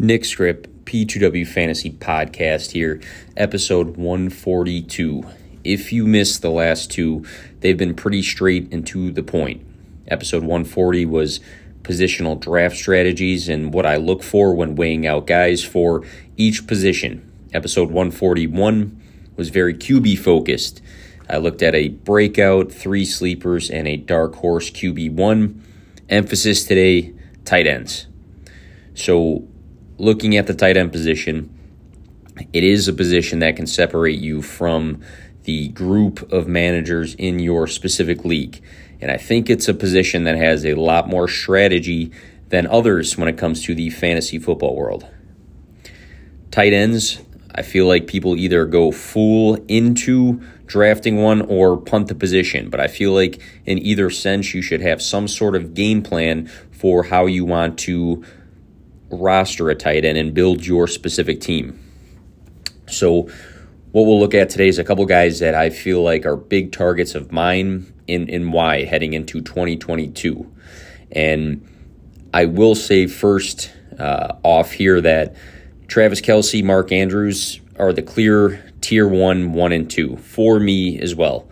Nick Scripp, P2W Fantasy Podcast here, episode 142. If you missed the last two, they've been pretty straight and to the point. Episode 140 was positional draft strategies and what I look for when weighing out guys for each position. Episode 141 was very QB focused. I looked at a breakout, three sleepers, and a dark horse QB1. Emphasis today, tight ends. So looking at the tight end position, it is a position that can separate you from the group of managers in your specific league. And I think it's a position that has a lot more strategy than others when it comes to the fantasy football world. Tight ends, I feel like people either go full into drafting one or punt the position. But I feel like in either sense, you should have some sort of game plan for how you want to roster a tight end and build your specific team. So what we'll look at today is a couple guys that I feel like are big targets of mine in why heading into 2022. And I will say first off here that Travis Kelce, Mark Andrews are the clear tier 1 and 2 for me as well.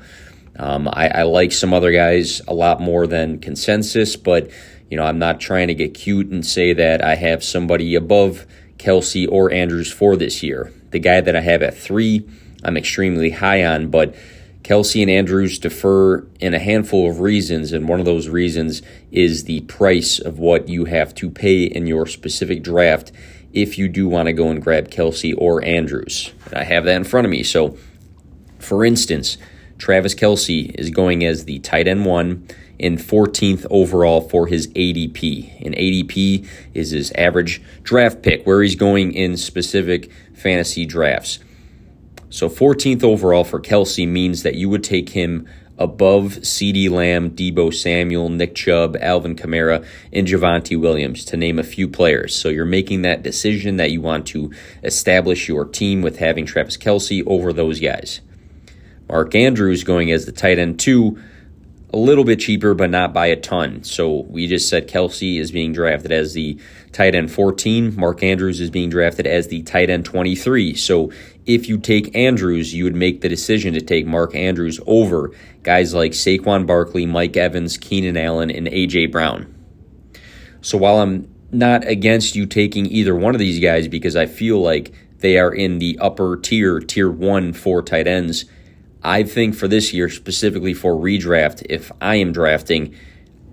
I like some other guys a lot more than consensus, but you know, I'm not trying to get cute and say that I have somebody above Kelce or Andrews for this year. The guy that I have at 3, I'm extremely high on, but Kelce and Andrews differ in a handful of reasons, and one of those reasons is the price of what you have to pay in your specific draft if you do want to go and grab Kelce or Andrews. And I have that in front of me. So, for instance, Travis Kelce is going as the tight end 1 and 14th overall for his ADP. And ADP is his average draft pick, where he's going in specific fantasy drafts. So 14th overall for Kelce means that you would take him above CeeDee Lamb, Debo Samuel, Nick Chubb, Alvin Kamara, and Javante Williams, to name a few players. So you're making that decision that you want to establish your team with having Travis Kelce over those guys. Mark Andrews going as the tight end 2, a little bit cheaper, but not by a ton. So we just said Kelce is being drafted as the tight end 14. Mark Andrews is being drafted as the tight end 23. So if you take Andrews, you would make the decision to take Mark Andrews over guys like Saquon Barkley, Mike Evans, Keenan Allen, and AJ Brown. So while I'm not against you taking either one of these guys because I feel like they are in the upper tier, tier 1 for tight ends, I think for this year, specifically for redraft, if I am drafting,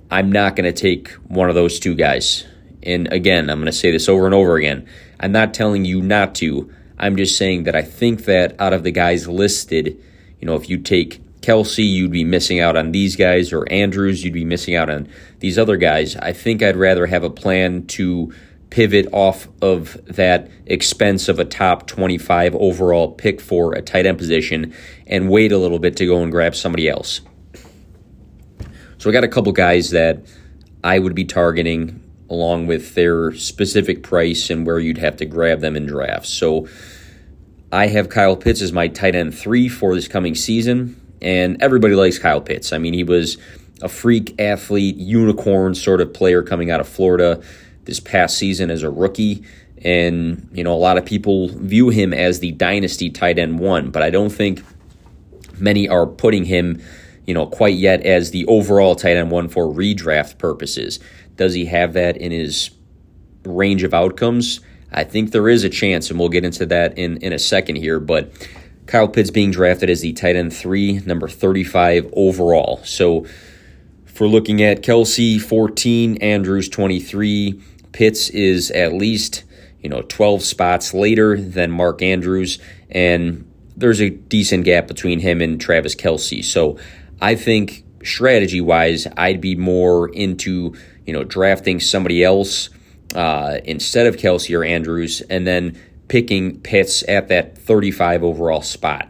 I'm not going to take one of those two guys. And again, I'm going to say this over and over again. I'm not telling you not to. I'm just saying that I think that out of the guys listed, you know, if you take Kelce, you'd be missing out on these guys, or Andrews, you'd be missing out on these other guys. I think I'd rather have a plan to pivot off of that expense of a top 25 overall pick for a tight end position and wait a little bit to go and grab somebody else. So I got a couple guys that I would be targeting along with their specific price and where you'd have to grab them in drafts. So I have Kyle Pitts as my tight end 3 for this coming season, and everybody likes Kyle Pitts. I mean, he was a freak athlete, unicorn sort of player coming out of Florida this past season as a rookie, and you know, a lot of people view him as the dynasty tight end 1, but I don't think many are putting him, you know, quite yet as the overall tight end 1 for redraft purposes. Does he have that in his range of outcomes? I think there is a chance, and we'll get into that in a second here, but Kyle Pitts being drafted as the tight end 3, number 35 overall. So if we're looking at Kelce 14, Andrews 23, Pitts is at least, you know, 12 spots later than Mark Andrews, and there's a decent gap between him and Travis Kelce. So I think strategy-wise, I'd be more into, you know, drafting somebody else instead of Kelce or Andrews, and then picking Pitts at that 35 overall spot.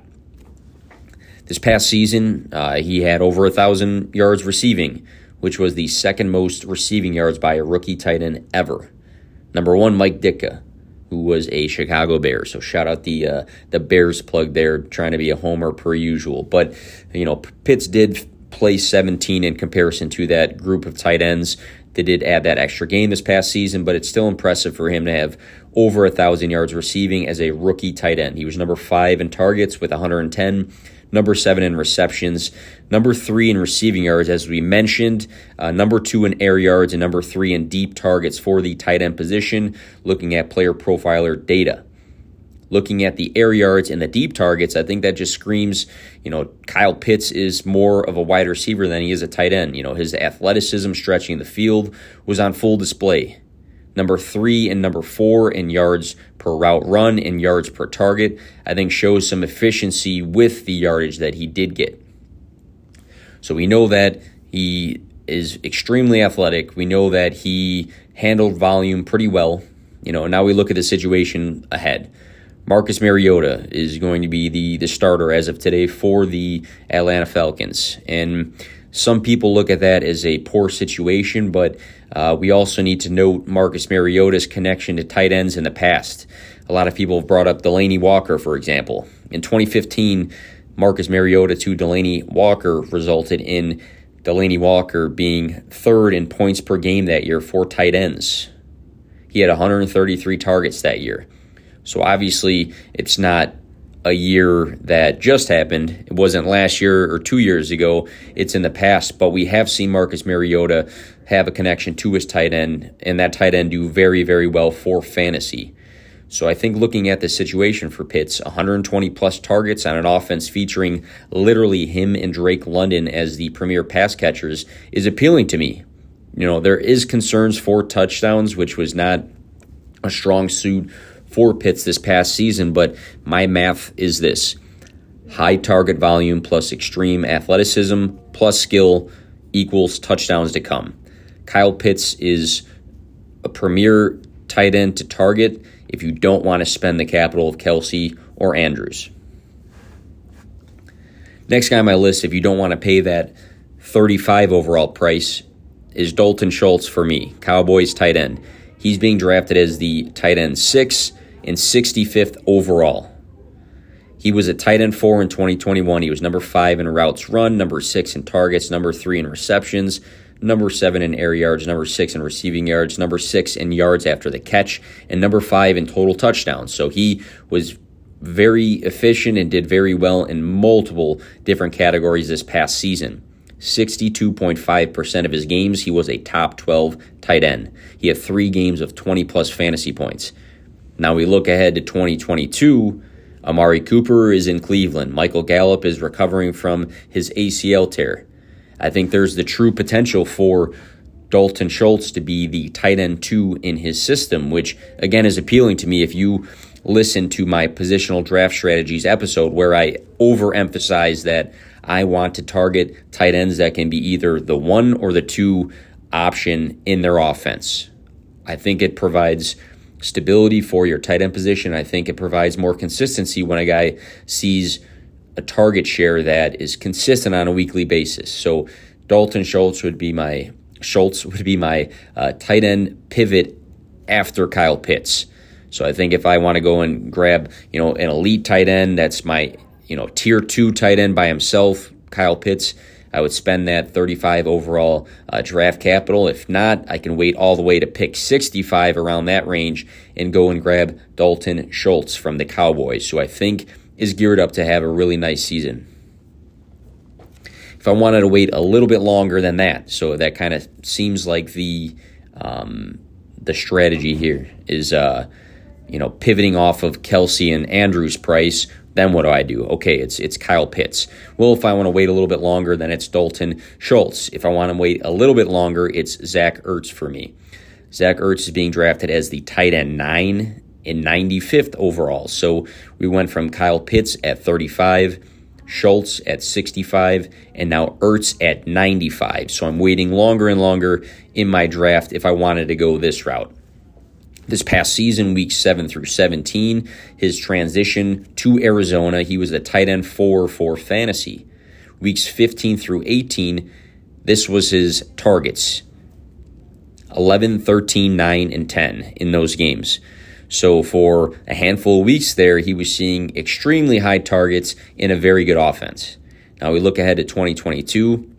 This past season, he had over 1,000 yards receiving, which was the second most receiving yards by a rookie tight end ever. Number 1, Mike Ditka, who was a Chicago Bear. So shout out the Bears plug there, trying to be a homer per usual. But you know, Pitts did play 17 in comparison to that group of tight ends. They did add that extra game this past season, but it's still impressive for him to have over 1,000 yards receiving as a rookie tight end. He was number 5 in targets with 110, number 7 in receptions, number 3 in receiving yards, as we mentioned, number 2 in air yards, and number 3 in deep targets for the tight end position, looking at player profiler data. Looking at the air yards and the deep targets, I think that just screams, Kyle Pitts is more of a wide receiver than he is a tight end. His athleticism stretching the field was on full display. Number 3 and number 4 in yards per route run and yards per target, I think shows some efficiency with the yardage that he did get. So we know that he is extremely athletic. We know that he handled volume pretty well. Now we look at the situation ahead. Marcus Mariota is going to be the starter as of today for the Atlanta Falcons. And some people look at that as a poor situation, but we also need to note Marcus Mariota's connection to tight ends in the past. A lot of people have brought up Delanie Walker, for example. In 2015, Marcus Mariota to Delanie Walker resulted in Delanie Walker being 3rd in points per game that year for tight ends. He had 133 targets that year. So obviously, it's not a year that just happened. It wasn't last year or 2 years ago. It's in the past, but we have seen Marcus Mariota have a connection to his tight end, and that tight end do very, very well for fantasy. So I think looking at the situation for Pitts, 120-plus targets on an offense featuring literally him and Drake London as the premier pass catchers is appealing to me. There is concerns for touchdowns, which was not a strong suit for Pitts this past season, but my math is this: high target volume plus extreme athleticism plus skill equals touchdowns to come. Kyle Pitts is a premier tight end to target if you don't want to spend the capital of Kelce or Andrews. Next guy on my list, if you don't want to pay that 35 overall price, is Dalton Schultz for me, Cowboys tight end. He's being drafted as the tight end 6 and 65th overall. He was a tight end 4 in 2021. He was number 5 in routes run, number 6 in targets, number 3 in receptions, number 7 in air yards, number 6 in receiving yards, number 6 in yards after the catch, and number 5 in total touchdowns. So he was very efficient and did very well in multiple different categories this past season. 62.5% of his games, he was a top 12 tight end. He had 3 games of 20-plus fantasy points. Now we look ahead to 2022. Amari Cooper is in Cleveland. Michael Gallup is recovering from his ACL tear. I think there's the true potential for Dalton Schultz to be the tight end 2 in his system, which, again, is appealing to me. If you listen to my positional draft strategies episode where I overemphasize that I want to target tight ends that can be either the 1 or the 2 option in their offense. I think it provides stability for your tight end position. I think it provides more consistency when a guy sees a target share that is consistent on a weekly basis. So Dalton Schultz would be my tight end pivot after Kyle Pitts. So I think if I want to go and grab, an elite tight end, that's my tier 2 tight end by himself, Kyle Pitts, I would spend that 35 overall draft capital. If not, I can wait all the way to pick 65 around that range and go and grab Dalton Schultz from the Cowboys, who I think is geared up to have a really nice season. If I wanted to wait a little bit longer than that, so that kind of seems like the strategy here is pivoting off of Kelce and Andrews' price. Then what do? Okay, it's Kyle Pitts. Well, if I want to wait a little bit longer, then it's Dalton Schultz. If I want to wait a little bit longer, it's Zach Ertz for me. Zach Ertz is being drafted as the tight end 9 and 95th overall. So we went from Kyle Pitts at 35, Schultz at 65, and now Ertz at 95. So I'm waiting longer and longer in my draft if I wanted to go this route. This past season, weeks 7 through 17, his transition to Arizona, he was the tight end 4 for fantasy. Weeks 15 through 18, this was his targets, 11, 13, 9, and 10 in those games. So for a handful of weeks there, he was seeing extremely high targets in a very good offense. Now we look ahead to 2022.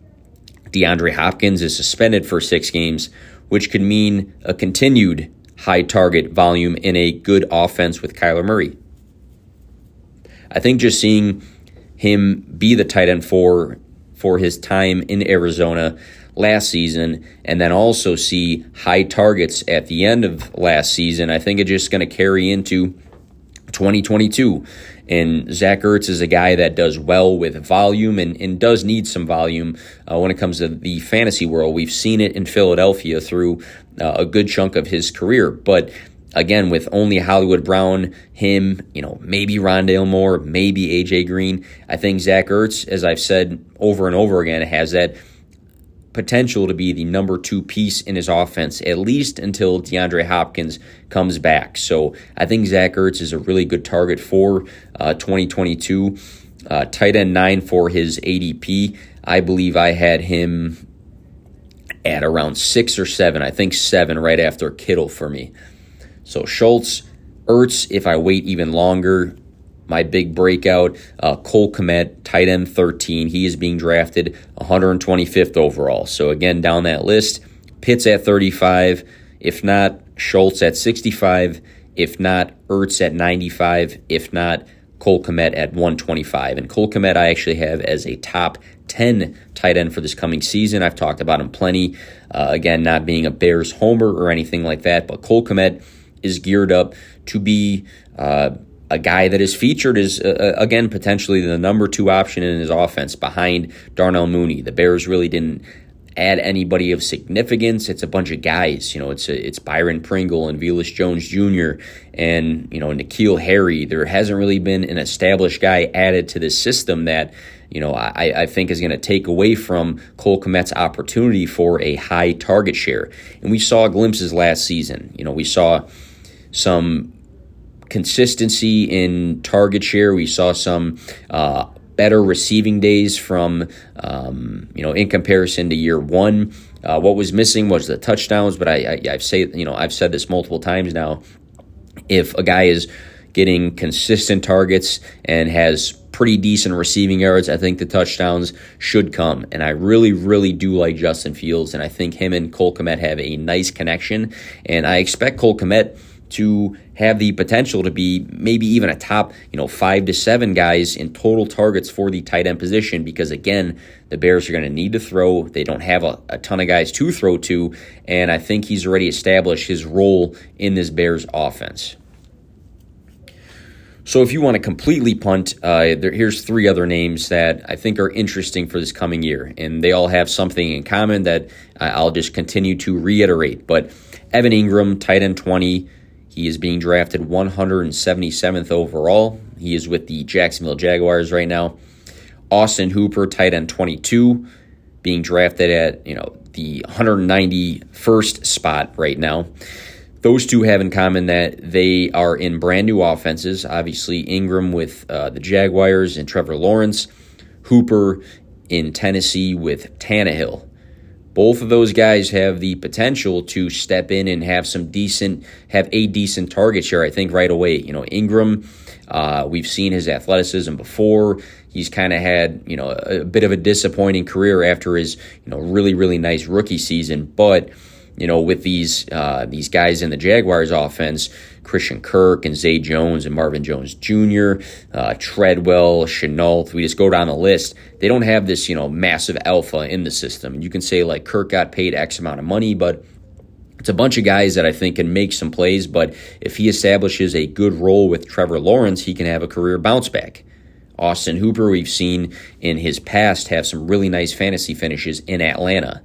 DeAndre Hopkins is suspended for 6 games, which could mean a continued high target volume in a good offense with Kyler Murray. I think just seeing him be the tight end for his time in Arizona last season, and then also see high targets at the end of last season, I think it's just going to carry into 2022. And Zach Ertz is a guy that does well with volume and does need some volume when it comes to the fantasy world. We've seen it in Philadelphia through a good chunk of his career. But again, with only Hollywood Brown, him, maybe Rondale Moore, maybe AJ Green, I think Zach Ertz, as I've said over and over again, has that potential to be the number 2 piece in his offense, at least until DeAndre Hopkins comes back. So I think Zach Ertz is a really good target for 2022. Tight end 9 for his ADP. I believe I had him at around 6 or 7. I think 7 right after Kittle for me. So Schultz, Ertz, if I wait even longer, my big breakout, Cole Kmet, tight end 13. He is being drafted 125th overall. So again, down that list, Pitts at 35. If not, Schultz at 65. If not, Ertz at 95. If not, Cole Kmet at 125. And Cole Kmet I actually have as a top 10 tight end for this coming season. I've talked about him plenty. Again, not being a Bears homer or anything like that, but Cole Kmet is geared up to be a guy that is featured as, again, potentially the number 2 option in his offense behind Darnell Mooney. The Bears really didn't add anybody of significance. It's a bunch of guys. It's Byron Pringle and Velus Jones Jr. and, N'Keal Harry. There hasn't really been an established guy added to this system that, I think is going to take away from Cole Kmet's opportunity for a high target share. And we saw glimpses last season. We saw some consistency in target share. We saw some better receiving days from, in comparison to year 1. What was missing was the touchdowns, but I've said this multiple times now. If a guy is getting consistent targets and has pretty decent receiving yards, I think the touchdowns should come. And I really, really do like Justin Fields, and I think him and Cole Kmet have a nice connection. And I expect Cole Kmet to have the potential to be maybe even a top, 5 to 7 guys in total targets for the tight end position, because again, the Bears are going to need to throw. They don't have a ton of guys to throw to, and I think he's already established his role in this Bears offense. So if you want to completely punt, here's 3 other names that I think are interesting for this coming year, and they all have something in common that I'll just continue to reiterate. But Evan Ingram, tight end 20, he is being drafted 177th overall. He is with the Jacksonville Jaguars right now. Austin Hooper, tight end 22, being drafted at, the 191st spot right now. Those 2 have in common that they are in brand new offenses. Obviously, Ingram with the Jaguars and Trevor Lawrence. Hooper in Tennessee with Tannehill. Both of those guys have the potential to step in and have a decent target share, I think, right away. Ingram, we've seen his athleticism before. He's kind of had, a bit of a disappointing career after his, really, really nice rookie season. But, with these guys in the Jaguars offense, Christian Kirk and Zay Jones and Marvin Jones Jr., Treadwell, Shenault, we just go down the list. They don't have this, massive alpha in the system. You can say like Kirk got paid X amount of money, but it's a bunch of guys that I think can make some plays. But if he establishes a good role with Trevor Lawrence, he can have a career bounce back. Austin Hooper, we've seen in his past have some really nice fantasy finishes in Atlanta.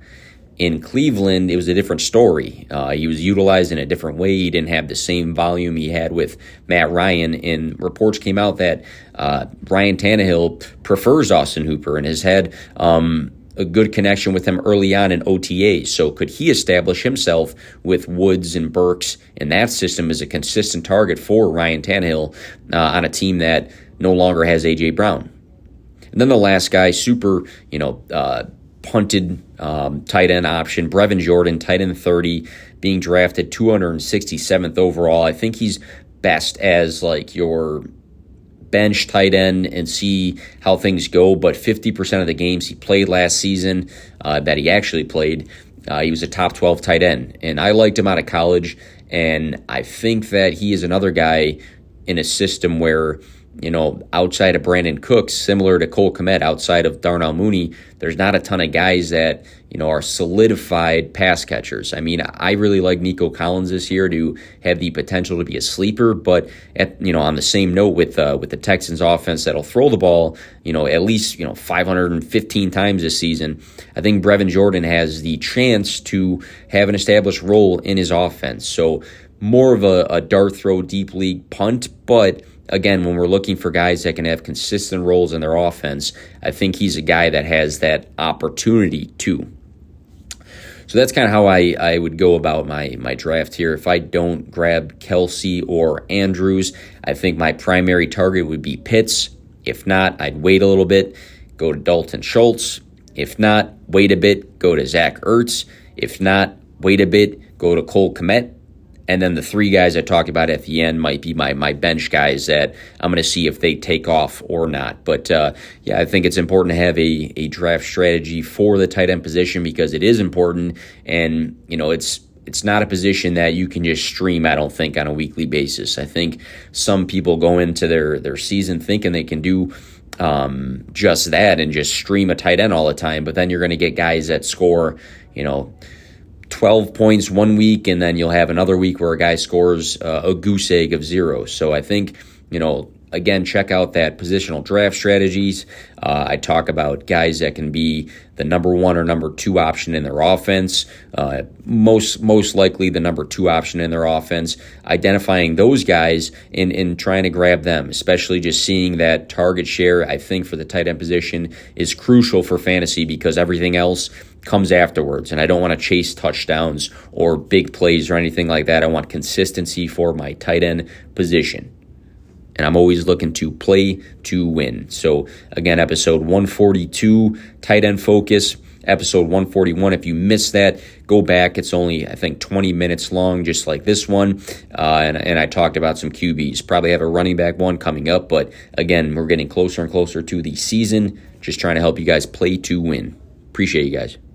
In Cleveland, it was a different story. He was utilized in a different way. He didn't have the same volume he had with Matt Ryan. And reports came out that Ryan Tannehill prefers Austin Hooper and has had a good connection with him early on in OTA. So could he establish himself with Woods and Burks? And that system is a consistent target for Ryan Tannehill on a team that no longer has A.J. Brown. And then the last guy, super, punted tight end option, Brevin Jordan, tight end 30, being drafted 267th overall. I think he's best as like your bench tight end and see how things go. But 50% of the games he played last season that he actually played, he was a top 12 tight end. And I liked him out of college, and I think that he is another guy in a system where, you know, outside of Brandon Cooks, similar to Cole Kmet, outside of Darnell Mooney, there's not a ton of guys that, you know, are solidified pass catchers. I mean, I really like Nico Collins this year to have the potential to be a sleeper, but, at, you know, on the same note with the Texans offense that'll throw the ball, you know, at least, you know, 515 times this season, I think Brevin Jordan has the chance to have an established role in his offense. So more of a dart throw, deep league punt, but again, when we're looking for guys that can have consistent roles in their offense, I think he's a guy that has that opportunity too. So that's kind of how I would go about my draft here. If I don't grab Kelce or Andrews, I think my primary target would be Pitts. If not, I'd wait a little bit, go to Dalton Schultz. If not, wait a bit, go to Zach Ertz. If not, wait a bit, go to Cole Kmet. And then the three guys I talked about at the end might be my bench guys that I'm going to see if they take off or not. But, yeah, I think it's important to have a draft strategy for the tight end position because it is important. And, you know, it's not a position that you can just stream, I don't think, on a weekly basis. I think some people go into their season thinking they can do just that and just stream a tight end all the time. But then you're going to get guys that score, you know, 12 points one week, and then you'll have another week where a guy scores a goose egg of zero. So I think, you know, again, check out that positional draft strategies. I talk about guys that can be the number one or number two option in their offense, most likely the number two option in their offense, identifying those guys and trying to grab them, especially just seeing that target share, I think, for the tight end position is crucial for fantasy because everything else comes afterwards, and I don't want to chase touchdowns or big plays or anything like that. I want consistency for my tight end position. And I'm always looking to play to win. So again, episode 142, tight end focus, episode 141. If you missed that, go back. It's only, I think, 20 minutes long, just like this one. And I talked about some QBs. Probably have a running back one coming up. But again, we're getting closer and closer to the season. Just trying to help you guys play to win. Appreciate you guys.